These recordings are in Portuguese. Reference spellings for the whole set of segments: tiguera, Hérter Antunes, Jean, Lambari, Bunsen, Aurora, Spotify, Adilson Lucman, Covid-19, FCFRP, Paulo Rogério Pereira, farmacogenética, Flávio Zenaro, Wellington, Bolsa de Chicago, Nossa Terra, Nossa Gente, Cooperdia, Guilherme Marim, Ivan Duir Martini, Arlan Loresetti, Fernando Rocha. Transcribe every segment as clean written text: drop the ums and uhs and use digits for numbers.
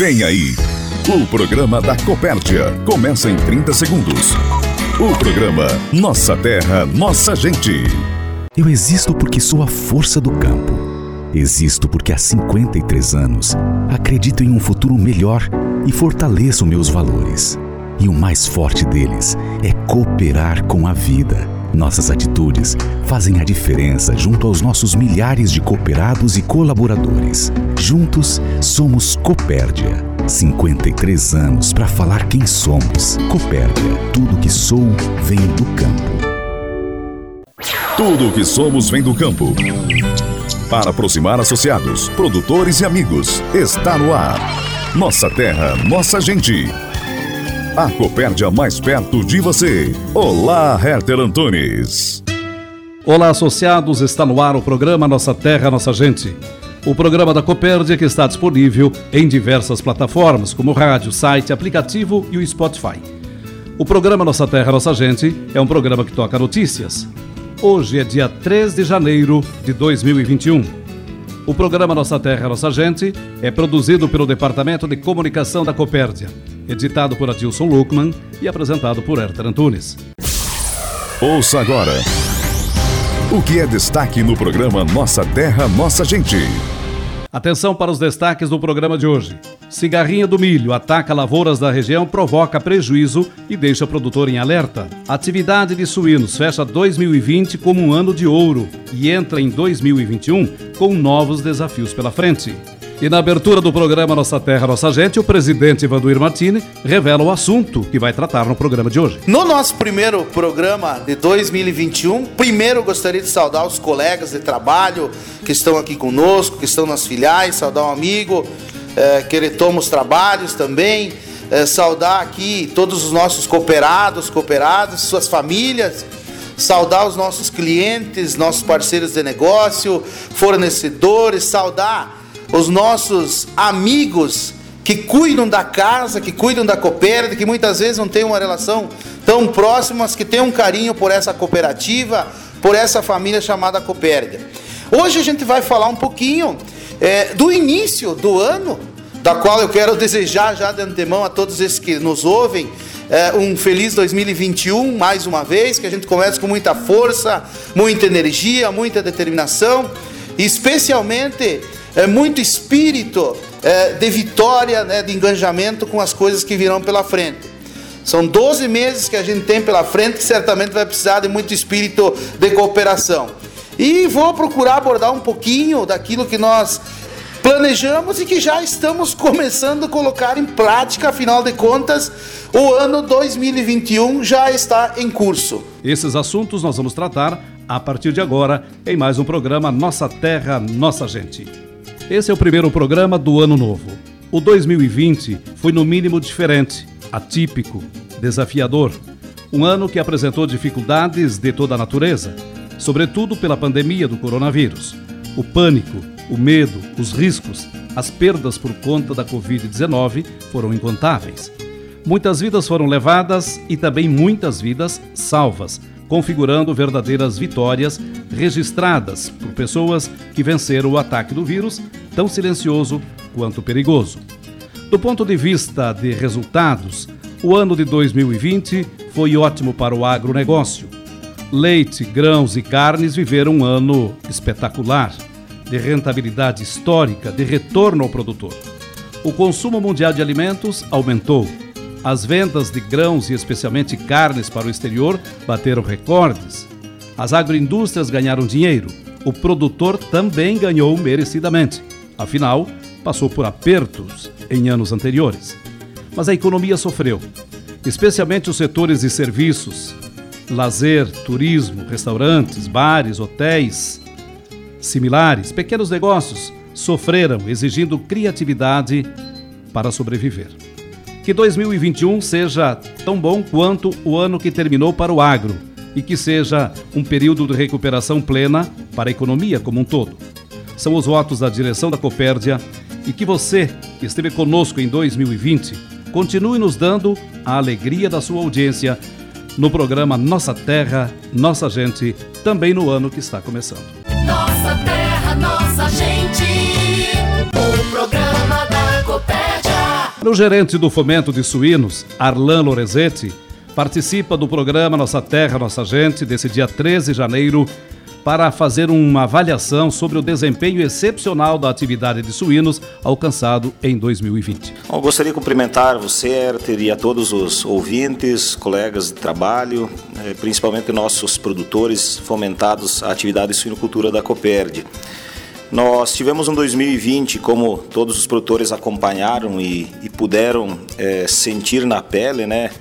Vem aí! O programa da Cooperdia começa em 30 segundos. O programa Nossa Terra, Nossa Gente. Eu existo porque sou a força do campo. Existo porque há 53 anos acredito em um futuro melhor e fortaleço meus valores. E o mais forte deles é cooperar com a vida. Nossas atitudes fazem a diferença junto aos nossos milhares de cooperados e colaboradores. Juntos somos Cooperdia. 53 anos para falar quem somos. Cooperdia. Tudo que sou vem do campo. Tudo que somos vem do campo. Para aproximar associados, produtores e amigos, está no ar. Nossa Terra, Nossa Gente. A Cooperdia mais perto de você. Olá, Hérter Antunes. Olá, associados. Está no ar o programa Nossa Terra, Nossa Gente. O programa da Cooperdia que está disponível em diversas plataformas, como rádio, site, aplicativo e o Spotify. O programa Nossa Terra, Nossa Gente é um programa que toca notícias. Hoje é dia 3 de janeiro de 2021. O programa Nossa Terra, Nossa Gente é produzido pelo Departamento de Comunicação da Cooperdia, editado por Adilson Lucman e apresentado por Hérter Antunes. Ouça agora o que é destaque no programa Nossa Terra, Nossa Gente. Atenção para os destaques do programa de hoje. Cigarrinha do milho ataca lavouras da região, provoca prejuízo e deixa produtor em alerta. Atividade de suínos fecha 2020 como um ano de ouro e entra em 2021 com novos desafios pela frente. E na abertura do programa Nossa Terra, Nossa Gente, o presidente Ivan Duir Martini revela o assunto que vai tratar no programa de hoje. No nosso primeiro programa de 2021, primeiro gostaria de saudar os colegas de trabalho que estão aqui conosco, que estão nas filiais, saudar um amigo que retoma os trabalhos também, saudar aqui todos os nossos cooperados, cooperadas, suas famílias, saudar os nossos clientes, nossos parceiros de negócio, fornecedores, saudar os nossos amigos que cuidam da casa, que cuidam da Cooperdia, que muitas vezes não têm uma relação tão próxima, mas que têm um carinho por essa cooperativa, por essa família chamada Cooperdia. Hoje a gente vai falar um pouquinho do início do ano, da qual eu quero desejar já de antemão a todos esses que nos ouvem, um feliz 2021, mais uma vez, que a gente comece com muita força, muita energia, muita determinação, e especialmente muito espírito de vitória, né, de engajamento com as coisas que virão pela frente. São 12 meses que a gente tem pela frente, que certamente vai precisar de muito espírito de cooperação. E vou procurar abordar um pouquinho daquilo que nós planejamos e que já estamos começando a colocar em prática. Afinal de contas, o ano 2021 já está em curso. Esses assuntos nós vamos tratar a partir de agora em mais um programa Nossa Terra, Nossa Gente. Esse é o primeiro programa do ano novo. O 2020 foi no mínimo diferente, atípico, desafiador. Um ano que apresentou dificuldades de toda a natureza, sobretudo pela pandemia do coronavírus. O pânico, o medo, os riscos, as perdas por conta da Covid-19 foram incontáveis. Muitas vidas foram levadas e também muitas vidas salvas, configurando verdadeiras vitórias registradas por pessoas que venceram o ataque do vírus, tão silencioso quanto perigoso. Do ponto de vista de resultados, o ano de 2020 foi ótimo para o agronegócio. Leite, grãos e carnes viveram um ano espetacular, de rentabilidade histórica, de retorno ao produtor. O consumo mundial de alimentos aumentou. As vendas de grãos e especialmente carnes para o exterior bateram recordes. As agroindústrias ganharam dinheiro. O produtor também ganhou merecidamente. Afinal, passou por apertos em anos anteriores. Mas a economia sofreu. Especialmente os setores de serviços, lazer, turismo, restaurantes, bares, hotéis, similares, pequenos negócios, sofreram, exigindo criatividade para sobreviver. Que 2021 seja tão bom quanto o ano que terminou para o agro e que seja um período de recuperação plena para a economia como um todo. São os votos da direção da Cooperdia e que você, que esteve conosco em 2020, continue nos dando a alegria da sua audiência no programa Nossa Terra, Nossa Gente, também no ano que está começando. Nossa Terra, Nossa Gente, o programa da Cooperdia. O gerente do Fomento de Suínos, Arlan Loresetti, participa do programa Nossa Terra, Nossa Gente, desse dia 13 de janeiro, para fazer uma avaliação sobre o desempenho excepcional da atividade de suínos alcançado em 2020. Eu gostaria de cumprimentar você, Hérter, e a todos os ouvintes, colegas de trabalho, principalmente nossos produtores fomentados à atividade de suinocultura da Cooperdia. Nós tivemos um 2020, como todos os produtores acompanharam e puderam sentir na pele, né?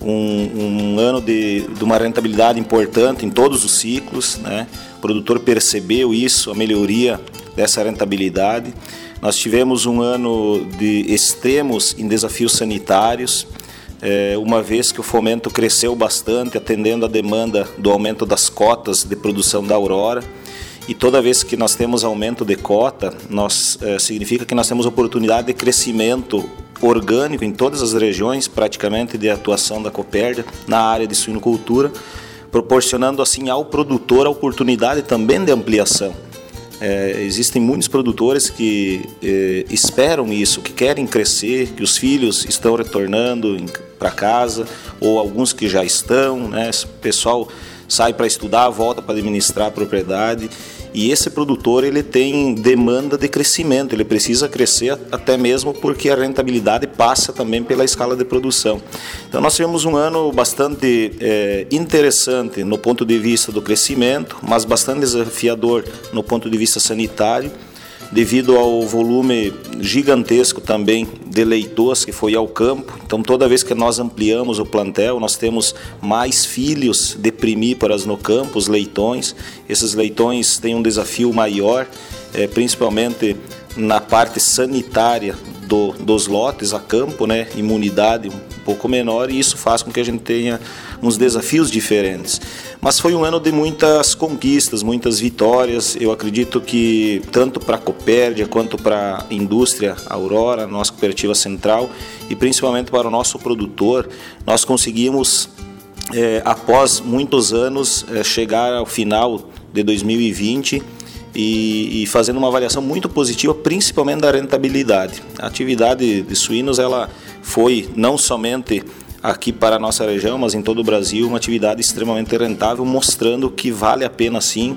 Um ano de uma rentabilidade importante em todos os ciclos, né? O produtor percebeu isso, a melhoria dessa rentabilidade. Nós tivemos um ano de extremos em desafios sanitários, uma vez que o fomento cresceu bastante, atendendo a demanda do aumento das cotas de produção da Aurora. E toda vez que nós temos aumento de cota, significa que nós temos oportunidade de crescimento orgânico em todas as regiões, praticamente, de atuação da Cooperdia na área de suinocultura, proporcionando assim ao produtor a oportunidade também de ampliação. Existem muitos produtores que esperam isso, que querem crescer, que os filhos estão retornando para casa, ou alguns que já estão, né? O pessoal sai para estudar, volta para administrar a propriedade. E esse produtor, ele tem demanda de crescimento, ele precisa crescer até mesmo porque a rentabilidade passa também pela escala de produção. Então nós tivemos um ano bastante interessante no ponto de vista do crescimento, mas bastante desafiador no ponto de vista sanitário, devido ao volume gigantesco também de leitões que foi ao campo. Então toda vez que nós ampliamos o plantel, nós temos mais filhos de primíparas no campo, os leitões. Esses leitões têm um desafio maior, principalmente na parte sanitária dos lotes a campo, né? Imunidade um pouco menor, e isso faz com que a gente tenha uns desafios diferentes. Mas foi um ano de muitas conquistas, muitas vitórias. Eu acredito que tanto para a Cooperdia quanto para a indústria Aurora, nossa cooperativa central, e principalmente para o nosso produtor, nós conseguimos, após muitos anos, chegar ao final de 2020 e fazendo uma avaliação muito positiva, principalmente da rentabilidade. A atividade de suínos, ela foi não somente aqui para a nossa região, mas em todo o Brasil, uma atividade extremamente rentável, mostrando que vale a pena sim,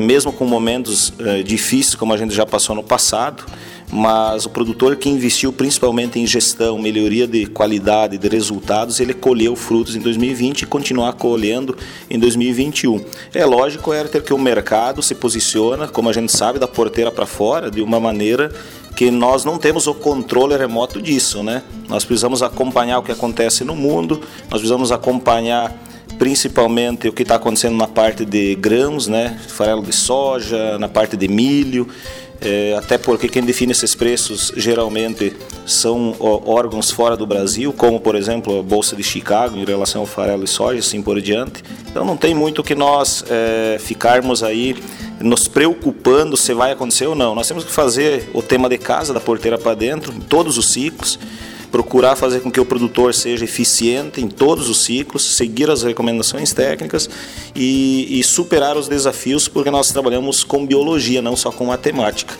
mesmo com momentos difíceis como a gente já passou no passado, mas o produtor que investiu principalmente em gestão, melhoria de qualidade, de resultados, ele colheu frutos em 2020 e continuar colhendo em 2021. É lógico, Hérter, que o mercado se posiciona, como a gente sabe, da porteira para fora, de uma maneira que nós não temos o controle remoto disso, né? Nós precisamos acompanhar o que acontece no mundo, nós precisamos acompanhar principalmente o que está acontecendo na parte de grãos, né? Farelo de soja, na parte de milho, até porque quem define esses preços geralmente são órgãos fora do Brasil, como por exemplo a Bolsa de Chicago em relação ao farelo de soja, assim por diante. Então não tem muito que nós ficarmos aí nos preocupando se vai acontecer ou não. Nós temos que fazer o tema de casa, da porteira para dentro, em todos os ciclos, procurar fazer com que o produtor seja eficiente em todos os ciclos, seguir as recomendações técnicas e superar os desafios, porque nós trabalhamos com biologia, não só com matemática.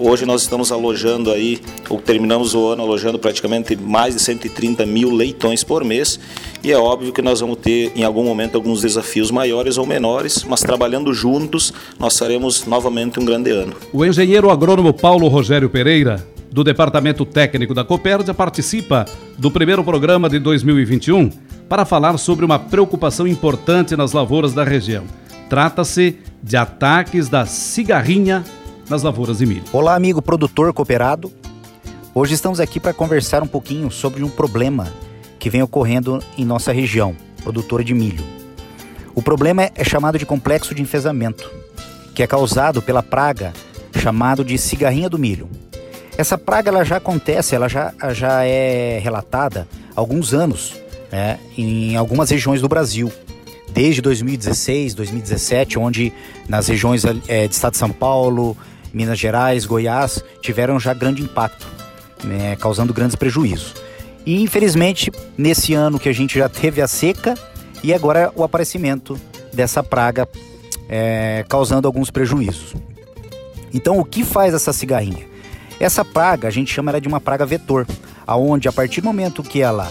Hoje nós estamos alojando aí, ou terminamos o ano alojando praticamente mais de 130 mil leitões por mês, e é óbvio que nós vamos ter em algum momento alguns desafios maiores ou menores, mas trabalhando juntos nós faremos novamente um grande ano. O engenheiro agrônomo Paulo Rogério Pereira, do Departamento Técnico da Cooperdia, participa do primeiro programa de 2021 para falar sobre uma preocupação importante nas lavouras da região. Trata-se de ataques da cigarrinha nas lavouras de milho. Olá, amigo produtor cooperado. Hoje estamos aqui para conversar um pouquinho sobre um problema que vem ocorrendo em nossa região, produtora de milho. O problema é chamado de complexo de enfezamento, que é causado pela praga chamada de cigarrinha do milho. Essa praga ela já acontece, ela já é relatada há alguns anos, né, em algumas regiões do Brasil. Desde 2016, 2017, onde nas regiões de Estado de São Paulo, Minas Gerais, Goiás, tiveram já grande impacto, né, causando grandes prejuízos. E infelizmente, nesse ano que a gente já teve a seca e agora o aparecimento dessa praga causando alguns prejuízos. Então o que faz essa cigarrinha? Essa praga, a gente chama ela de uma praga vetor. aonde a partir do momento que ela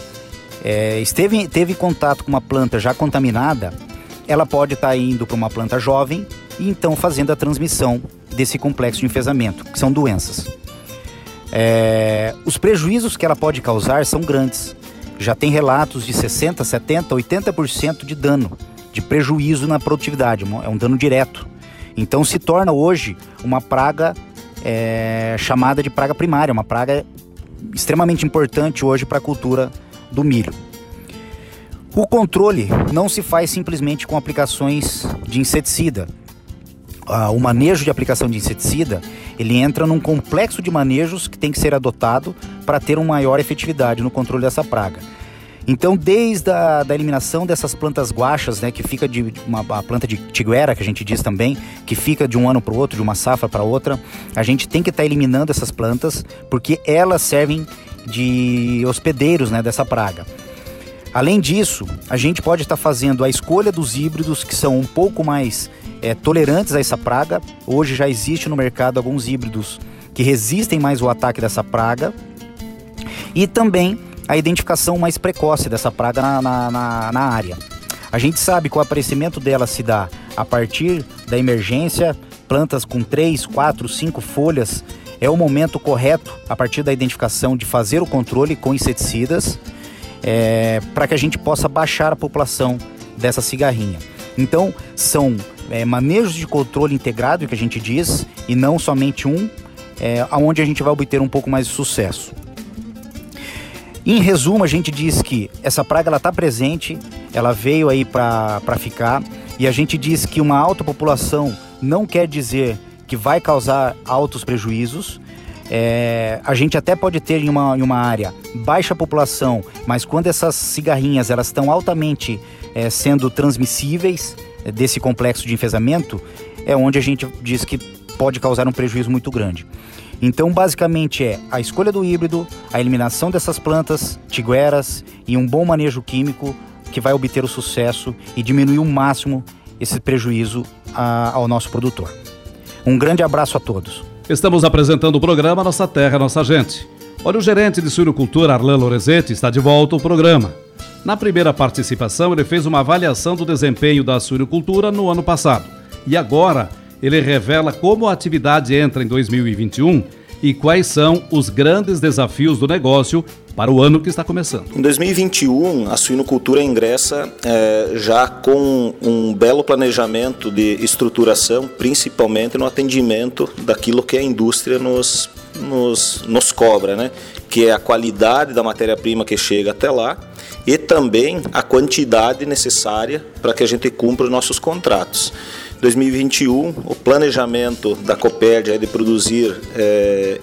teve contato com uma planta já contaminada, ela pode estar indo para uma planta jovem e então fazendo a transmissão desse complexo de enfesamento, que são doenças. Os prejuízos que ela pode causar são grandes. Já tem relatos de 60%, 70%, 80% de dano, de prejuízo na produtividade, é um dano direto. Então se torna hoje uma praga chamada de praga primária, uma praga extremamente importante hoje para a cultura do milho. O controle não se faz simplesmente com aplicações de inseticida. O manejo de aplicação de inseticida, ele entra num complexo de manejos que tem que ser adotado para ter uma maior efetividade no controle dessa praga. Então, desde a eliminação dessas plantas guaxas, né, que fica de uma planta de tiguera, que a gente diz também, que fica de um ano para o outro, de uma safra para outra, a gente tem que estar eliminando essas plantas, porque elas servem de hospedeiros, né, dessa praga. Além disso, a gente pode estar fazendo a escolha dos híbridos que são um pouco mais tolerantes a essa praga. Hoje já existe no mercado alguns híbridos que resistem mais ao ataque dessa praga. E também a identificação mais precoce dessa praga na área. A gente sabe que o aparecimento dela se dá a partir da emergência, plantas com 3, 4, 5 folhas. É o momento correto, a partir da identificação, de fazer o controle com inseticidas, para que a gente possa baixar a população dessa cigarrinha. Então, são manejos de controle integrado que a gente diz, e não somente aonde a gente vai obter um pouco mais de sucesso. Em resumo, a gente diz que essa praga está presente, ela veio aí para ficar, e a gente diz que uma alta população não quer dizer que vai causar altos prejuízos. A gente até pode ter em uma área baixa população, mas quando essas cigarrinhas elas estão altamente sendo transmissíveis desse complexo de enfesamento, é onde a gente diz que pode causar um prejuízo muito grande. Então, basicamente, é a escolha do híbrido, a eliminação dessas plantas tigueras e um bom manejo químico que vai obter o sucesso e diminuir o máximo esse prejuízo ao nosso produtor. Um grande abraço a todos. Estamos apresentando o programa Nossa Terra, Nossa Gente. Olha, o gerente de suinocultura, Arlan Loresetti, está de volta ao programa. Na primeira participação, ele fez uma avaliação do desempenho da suinocultura no ano passado. E agora, ele revela como a atividade entra em 2021 e quais são os grandes desafios do negócio para o ano que está começando. Em 2021, a suinocultura ingressa já com um belo planejamento de estruturação, principalmente no atendimento daquilo que a indústria nos cobra, né? Que é a qualidade da matéria-prima que chega até lá e também a quantidade necessária para que a gente cumpra os nossos contratos. 2021, o planejamento da Cooperdia é de produzir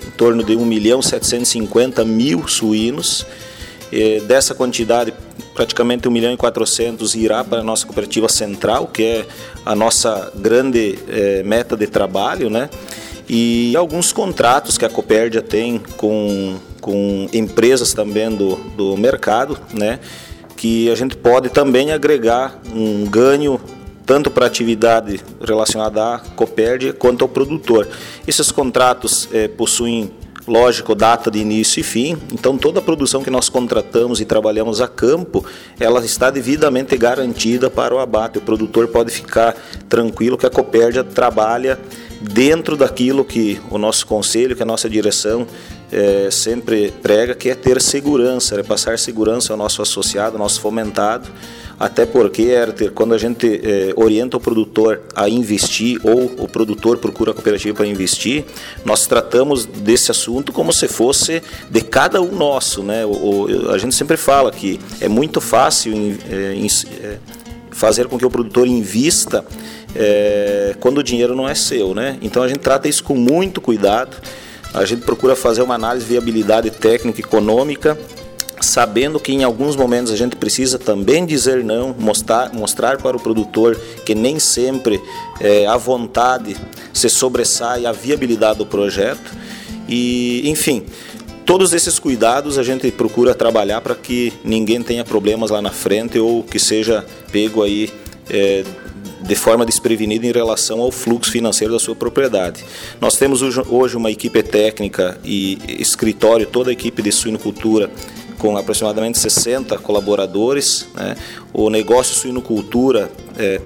em torno de 1.750.000 suínos. Dessa quantidade, praticamente 1.400.000 irá para a nossa cooperativa central, que é a nossa grande meta de trabalho, né? E alguns contratos que a Cooperdia tem com empresas também do mercado, né? Que a gente pode também agregar um ganho tanto para a atividade relacionada à Cooperdia quanto ao produtor. Esses contratos possuem, lógico, data de início e fim, então toda a produção que nós contratamos e trabalhamos a campo, ela está devidamente garantida para o abate. O produtor pode ficar tranquilo que a Cooperdia trabalha dentro daquilo que o nosso conselho, que a nossa direção sempre prega, que é ter segurança, é passar segurança ao nosso associado, ao nosso fomentado. Até porque, Hérter, quando a gente orienta o produtor a investir ou o produtor procura a cooperativa para investir, nós tratamos desse assunto como se fosse de cada um nosso, né? A gente sempre fala que é muito fácil fazer com que o produtor invista quando o dinheiro não é seu, né? Então a gente trata isso com muito cuidado, a gente procura fazer uma análise de viabilidade técnica e econômica, sabendo que em alguns momentos a gente precisa também dizer não, mostrar para o produtor que nem sempre a vontade se sobressai a viabilidade do projeto. E, enfim, todos esses cuidados a gente procura trabalhar para que ninguém tenha problemas lá na frente ou que seja pego aí de forma desprevenida em relação ao fluxo financeiro da sua propriedade. Nós temos hoje uma equipe técnica e escritório, toda a equipe de suinocultura, com aproximadamente 60 colaboradores, né? O negócio suinocultura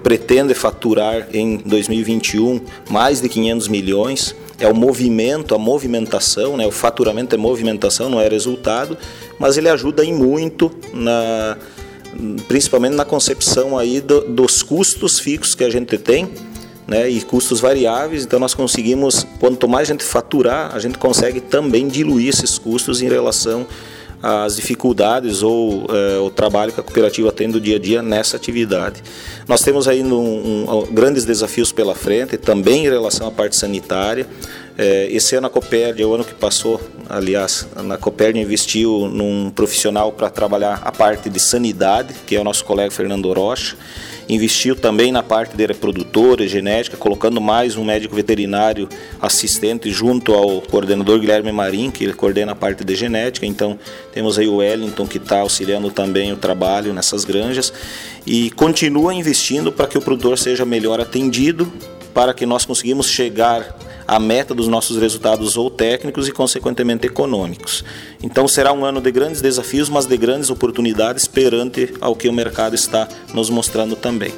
pretende faturar em 2021 mais de 500 milhões, é o movimento, a movimentação, né? O faturamento é movimentação, não é resultado, mas ele ajuda em muito, principalmente na concepção aí dos custos fixos que a gente tem, né, e custos variáveis. Então nós conseguimos, quanto mais a gente faturar, a gente consegue também diluir esses custos em relação as dificuldades ou o trabalho que a cooperativa tem do dia a dia nessa atividade. Nós temos ainda grandes desafios pela frente, também em relação à parte sanitária. Esse ano a Cooperdia, o ano que passou, aliás, na Cooperdia investiu num profissional para trabalhar a parte de sanidade, que é o nosso colega Fernando Rocha. Investiu também na parte de reprodutora e genética, colocando mais um médico veterinário assistente junto ao coordenador Guilherme Marim, que ele coordena a parte de genética. Então temos aí o Wellington, que está auxiliando também o trabalho nessas granjas, e continua investindo para que o produtor seja melhor atendido, para que nós conseguimos chegar à meta dos nossos resultados ou técnicos e, consequentemente, econômicos. Então será um ano de grandes desafios, mas de grandes oportunidades perante ao que o mercado está nos mostrando também.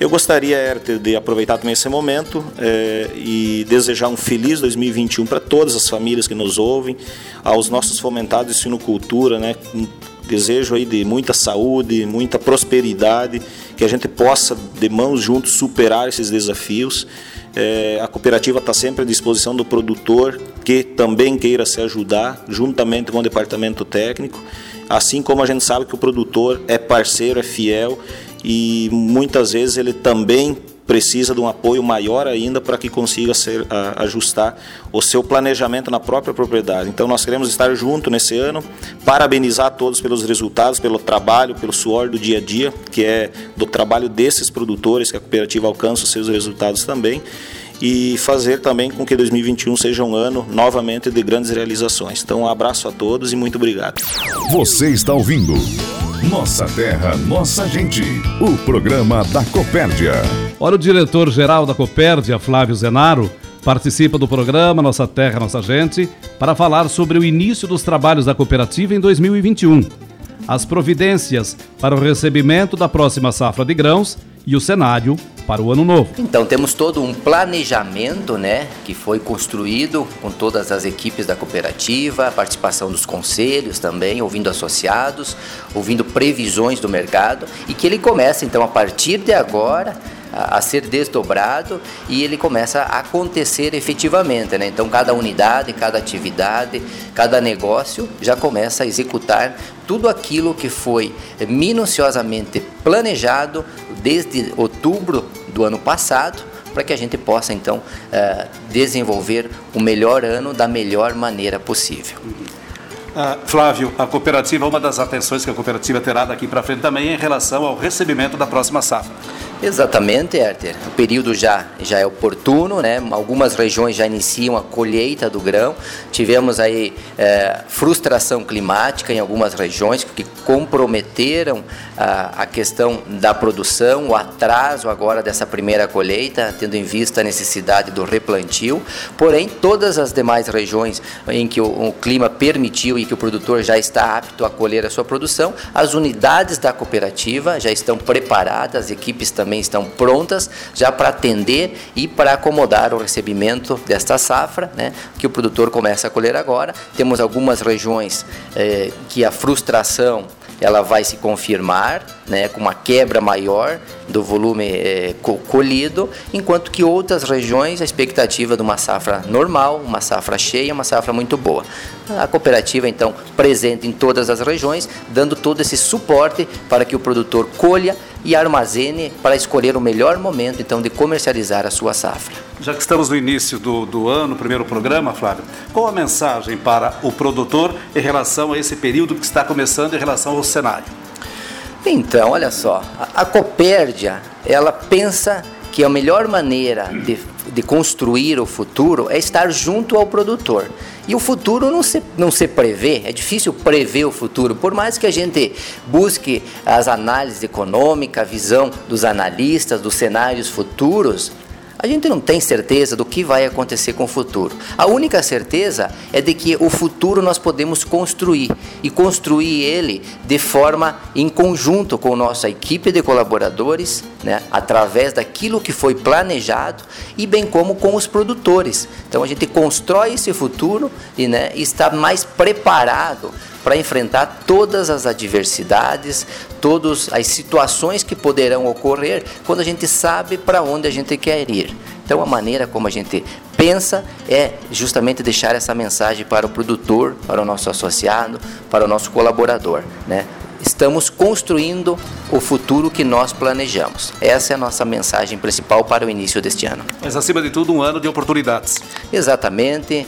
Eu gostaria, Hérter, de aproveitar também esse momento e desejar um feliz 2021 para todas as famílias que nos ouvem, aos nossos fomentados de suinocultura, né? Desejo aí de muita saúde, muita prosperidade, que a gente possa, de mãos juntos, superar esses desafios. A cooperativa está sempre à disposição do produtor que também queira se ajudar, juntamente com o departamento técnico, assim como a gente sabe que o produtor é parceiro, é fiel, e muitas vezes ele também precisa de um apoio maior ainda para que consiga ajustar o seu planejamento na própria propriedade. Então nós queremos estar junto nesse ano, parabenizar a todos pelos resultados, pelo trabalho, pelo suor do dia a dia, que é do trabalho desses produtores que a cooperativa alcança os seus resultados também, e fazer também com que 2021 seja um ano novamente de grandes realizações. Então um abraço a todos e muito obrigado. Você está ouvindo Nossa Terra, Nossa Gente, o programa da Cooperdia. Ora, o diretor-geral da Cooperdia, Flávio Zenaro, participa do programa Nossa Terra, Nossa Gente para falar sobre o início dos trabalhos da cooperativa em 2021, as providências para o recebimento da próxima safra de grãos e o cenário para o ano novo. Então, temos todo um planejamento, né, que foi construído com todas as equipes da cooperativa, a participação dos conselhos também, ouvindo associados, ouvindo previsões do mercado, e que ele começa, então, a partir de agora, a ser desdobrado, e ele começa a acontecer efetivamente, né? Então cada unidade, cada atividade, cada negócio já começa a executar tudo aquilo que foi minuciosamente planejado desde outubro do ano passado, para que a gente possa então desenvolver o melhor ano da melhor maneira possível. Flávio, a cooperativa, uma das atenções que a cooperativa terá daqui para frente também é em relação ao recebimento da próxima safra. Exatamente, Hérter. O período já é oportuno, né? Algumas regiões já iniciam a colheita do grão. Tivemos aí frustração climática em algumas regiões que comprometeram a questão da produção, o atraso agora dessa primeira colheita, tendo em vista a necessidade do replantio. Porém, todas as demais regiões em que o clima permitiu e que o produtor já está apto a colher a sua produção, as unidades da cooperativa já estão preparadas, as equipes também estão prontas já para atender e para acomodar o recebimento desta safra, né, que o produtor começa a colher agora. Temos algumas regiões que a frustração ela vai se confirmar, né, com uma quebra maior do volume colhido, enquanto que outras regiões a expectativa de uma safra normal, uma safra cheia, uma safra muito boa. A cooperativa então presente em todas as regiões, dando todo esse suporte para que o produtor colha e armazene para escolher o melhor momento então de comercializar a sua safra. Já que estamos no início do ano, primeiro programa, Flávio, qual a mensagem para o produtor em relação a esse período que está começando em relação ao cenário? Então, olha só, a Cooperdia, ela pensa que a melhor maneira de construir o futuro é estar junto ao produtor. E o futuro não se prevê, é difícil prever o futuro, por mais que a gente busque as análises econômicas, a visão dos analistas, dos cenários futuros, a gente não tem certeza do que vai acontecer com o futuro. A única certeza é de que o futuro nós podemos construir, e construir ele de forma em conjunto com nossa equipe de colaboradores, né, através daquilo que foi planejado, e bem como com os produtores. Então a gente constrói esse futuro e, né, está mais preparado para enfrentar todas as adversidades, todas as situações que poderão ocorrer quando a gente sabe para onde a gente quer ir. Então a maneira como a gente pensa é justamente deixar essa mensagem para o produtor, para o nosso associado, para o nosso colaborador, né? Estamos construindo o futuro que nós planejamos. Essa é a nossa mensagem principal para o início deste ano. Mas, acima de tudo, um ano de oportunidades. Exatamente.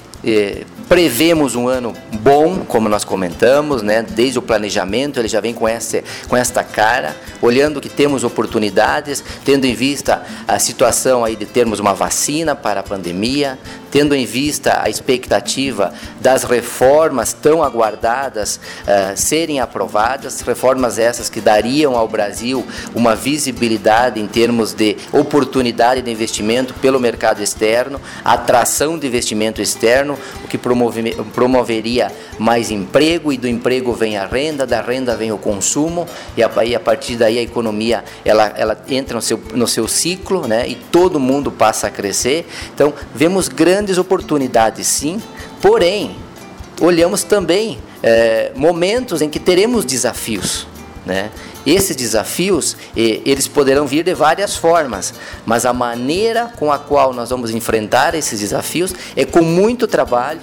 Prevemos um ano bom, como nós comentamos, né? Desde o planejamento ele já vem com esta cara, olhando que temos oportunidades, tendo em vista a situação aí de termos uma vacina para a pandemia, tendo em vista a expectativa das reformas tão aguardadas serem aprovadas, reformas essas que dariam ao Brasil uma visibilidade em termos de oportunidade de investimento pelo mercado externo, atração de investimento externo, o que promoveria mais emprego, e do emprego vem a renda, da renda vem o consumo, e aí, a partir daí a economia ela entra no seu ciclo, né, e todo mundo passa a crescer. Então vemos grandes oportunidades, sim, porém olhamos também momentos em que teremos desafios, né? Esses desafios, eles poderão vir de várias formas, mas a maneira com a qual nós vamos enfrentar esses desafios é com muito trabalho,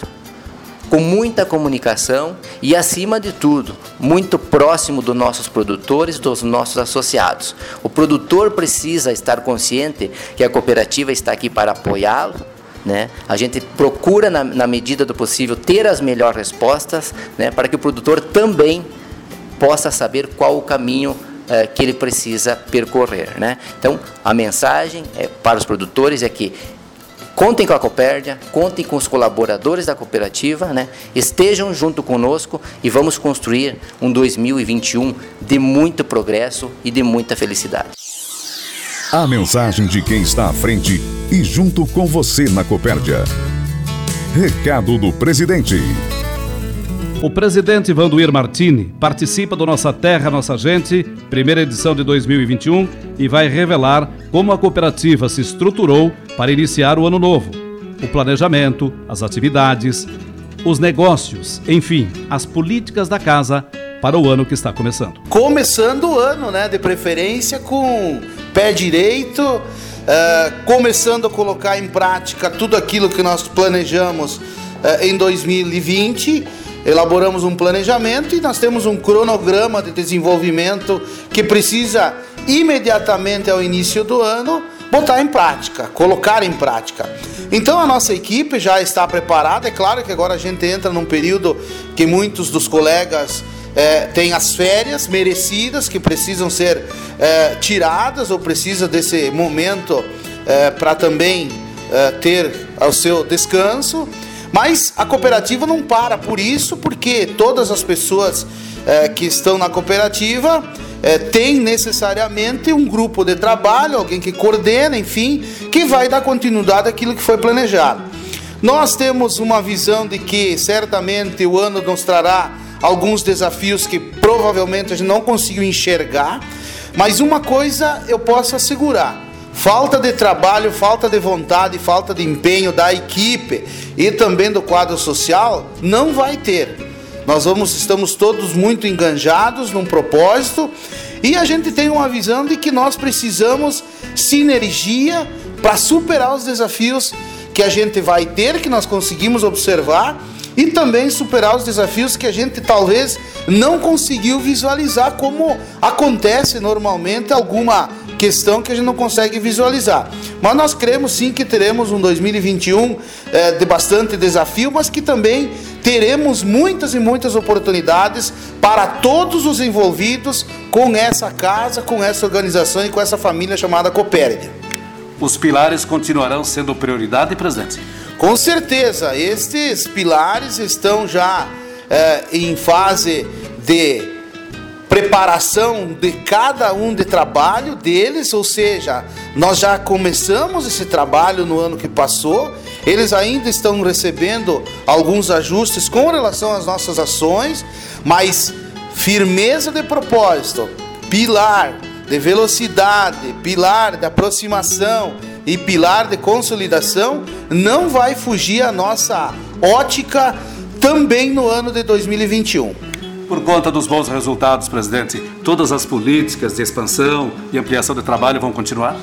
com muita comunicação e, acima de tudo, muito próximo dos nossos produtores, dos nossos associados. O produtor precisa estar consciente que a cooperativa está aqui para apoiá-lo, né? A gente procura, na medida do possível, ter as melhores respostas, né, para que o produtor também possa saber qual o caminho que ele precisa percorrer, né? Então, a mensagem para os produtores é que contem com a Cooperdia, contem com os colaboradores da cooperativa, né? Estejam junto conosco e vamos construir um 2021 de muito progresso e de muita felicidade. A mensagem de quem está à frente e junto com você na Cooperdia. Recado do presidente. O presidente Ivan Duir Martini participa do Nossa Terra, Nossa Gente, primeira edição de 2021, e vai revelar como a cooperativa se estruturou para iniciar o ano novo, o planejamento, as atividades, os negócios, enfim, as políticas da casa para o ano que está começando. Começando o ano, né, de preferência com pé direito, começando a colocar em prática tudo aquilo que nós planejamos em 2020, Elaboramos um planejamento e nós temos um cronograma de desenvolvimento que precisa, imediatamente ao início do ano, botar em prática, colocar em prática. Então a nossa equipe já está preparada. É claro que agora a gente entra num período que muitos dos colegas têm as férias merecidas, que precisam ser tiradas, ou precisa desse momento para também ter o seu descanso. Mas a cooperativa não para por isso, porque todas as pessoas que estão na cooperativa têm necessariamente um grupo de trabalho, alguém que coordena, enfim, que vai dar continuidade àquilo que foi planejado. Nós temos uma visão de que certamente o ano nos trará alguns desafios que provavelmente a gente não conseguiu enxergar, mas uma coisa eu posso assegurar: falta de trabalho, falta de vontade, falta de empenho da equipe e também do quadro social não vai ter. Nós estamos todos muito enganjados num propósito, e a gente tem uma visão de que nós precisamos sinergia para superar os desafios que a gente vai ter, que nós conseguimos observar, e também superar os desafios que a gente talvez não conseguiu visualizar, como acontece normalmente alguma questão que a gente não consegue visualizar. Mas nós cremos sim que teremos um 2021 de bastante desafio, mas que também teremos muitas e muitas oportunidades para todos os envolvidos com essa casa, com essa organização e com essa família chamada Cooperdia. os pilares continuarão sendo prioridade presente. Com certeza, estes pilares estão já em fase de preparação de cada um de trabalho deles, ou seja, nós já começamos esse trabalho no ano que passou, eles ainda estão recebendo alguns ajustes com relação às nossas ações, mas firmeza de propósito, pilar de velocidade, pilar de aproximação e pilar de consolidação não vai fugir a nossa ótica também no ano de 2021. Por conta dos bons resultados, presidente, todas as políticas de expansão e ampliação de trabalho vão continuar?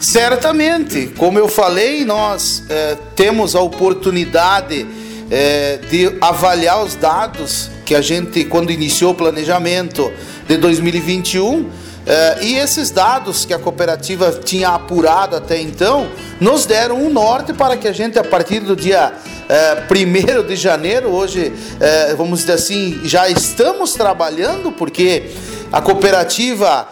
Certamente. Como eu falei, nós temos a oportunidade de avaliar os dados que a gente, quando iniciou o planejamento de 2021, e esses dados que a cooperativa tinha apurado até então, nos deram um norte para que a gente, a partir do dia 1º de janeiro, hoje, vamos dizer assim, já estamos trabalhando, porque a cooperativa,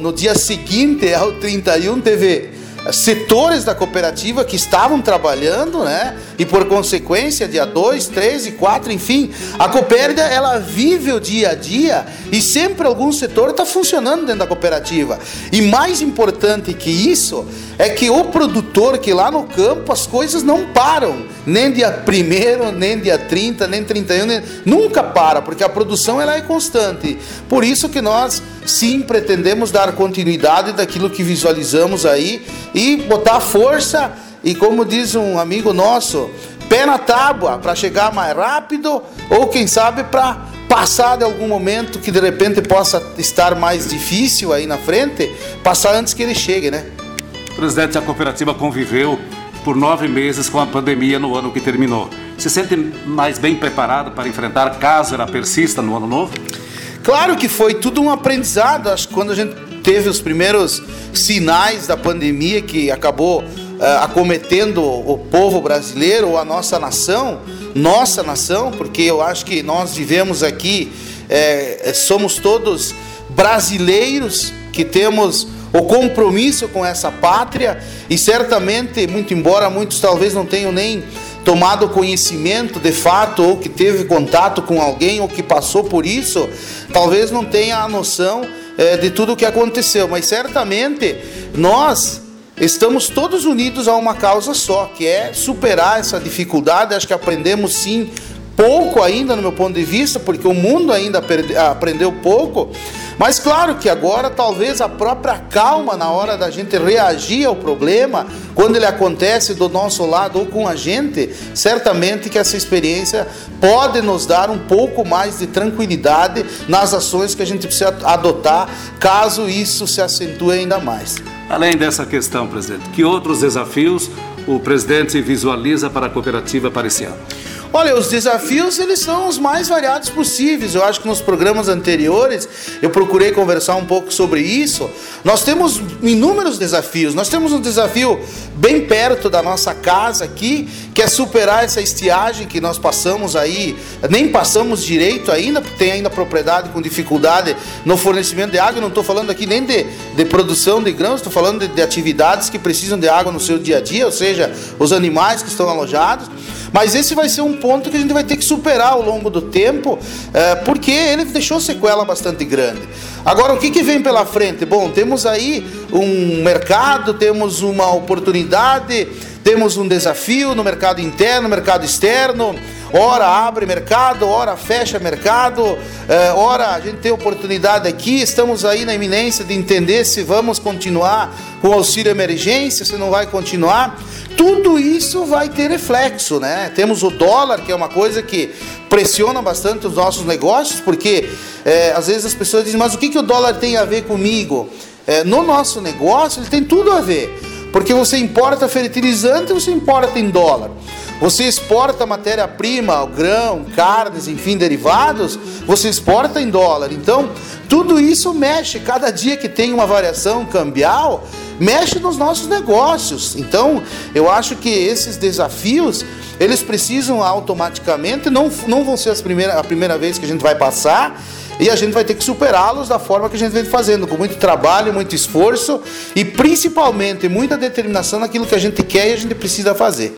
no dia seguinte ao 31, teve setores da cooperativa que estavam trabalhando, né? E por consequência, dia 2, 3 e 4, enfim, a Cooperdia, ela vive o dia a dia e sempre algum setor está funcionando dentro da cooperativa. E mais importante que isso é que o produtor, que lá no campo as coisas não param, nem dia 1º, nem dia 30, nem 31, nunca para, porque a produção ela é constante. Por isso que nós sim pretendemos dar continuidade daquilo que visualizamos aí e botar força e, como diz um amigo nosso, pé na tábua para chegar mais rápido ou, quem sabe, para passar de algum momento que de repente possa estar mais difícil aí na frente, passar antes que ele chegue, né? Presidente, a cooperativa conviveu por 9 meses com a pandemia no ano que terminou. Se sente mais bem preparado para enfrentar caso ela persista no ano novo? Claro que foi tudo um aprendizado. Acho que quando a gente teve os primeiros sinais da pandemia que acabou acometendo o povo brasileiro, ou a nossa nação, porque eu acho que nós vivemos aqui, somos todos brasileiros que temos o compromisso com essa pátria e certamente, muito embora muitos talvez não tenham nem tomado conhecimento de fato, ou que teve contato com alguém, ou que passou por isso, talvez não tenha a noção de tudo o que aconteceu, mas certamente nós estamos todos unidos a uma causa só, que é superar essa dificuldade. Acho que aprendemos sim pouco ainda, no meu ponto de vista, porque o mundo ainda aprendeu pouco, mas claro que agora talvez a própria calma na hora da gente reagir ao problema, quando ele acontece do nosso lado ou com a gente, certamente que essa experiência pode nos dar um pouco mais de tranquilidade nas ações que a gente precisa adotar, caso isso se acentue ainda mais. Além dessa questão, presidente, que outros desafios o presidente visualiza para a cooperativa para esse ano? Olha, os desafios, eles são os mais variados possíveis. Eu acho que nos programas anteriores eu procurei conversar um pouco sobre isso. Nós temos inúmeros desafios. Nós temos um desafio bem perto da nossa casa aqui, que é superar essa estiagem que nós passamos aí, nem passamos direito ainda, porque tem ainda propriedade com dificuldade no fornecimento de água. Eu não estou falando aqui nem de produção de grãos, estou falando de atividades que precisam de água no seu dia a dia, ou seja, os animais que estão alojados. Mas esse vai ser um ponto que a gente vai ter que superar ao longo do tempo, porque ele deixou sequela bastante grande. Agora, o que vem pela frente? Bom, temos aí um mercado, temos uma oportunidade, temos um desafio no mercado interno, mercado externo. Ora abre mercado, ora fecha mercado, ora a gente tem oportunidade aqui, estamos aí na iminência de entender se vamos continuar com o auxílio emergência, se não vai continuar. Tudo isso vai ter reflexo, né? Temos o dólar, que é uma coisa que pressiona bastante os nossos negócios, porque às vezes as pessoas dizem, mas o que o dólar tem a ver comigo? No nosso negócio ele tem tudo a ver, porque você importa fertilizante, você importa em dólar. Você exporta matéria-prima, grão, carnes, enfim, derivados, você exporta em dólar. Então, tudo isso mexe. Cada dia que tem uma variação cambial, mexe nos nossos negócios. Então, eu acho que esses desafios, eles precisam automaticamente, não vão ser a primeira vez que a gente vai passar, e a gente vai ter que superá-los da forma que a gente vem fazendo, com muito trabalho, muito esforço e principalmente muita determinação naquilo que a gente quer e a gente precisa fazer.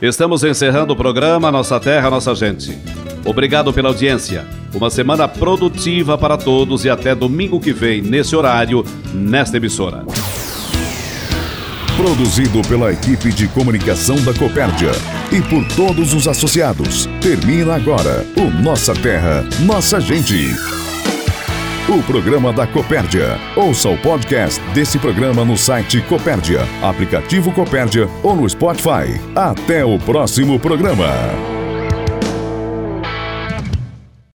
Estamos encerrando o programa Nossa Terra, Nossa Gente. Obrigado pela audiência. Uma semana produtiva para todos e até domingo que vem, nesse horário, nesta emissora. Produzido pela equipe de comunicação da Cooperdia e por todos os associados. Termina agora o Nossa Terra, Nossa Gente. O programa da Cooperdia. Ouça o podcast desse programa no site Cooperdia, aplicativo Cooperdia ou no Spotify. Até o próximo programa.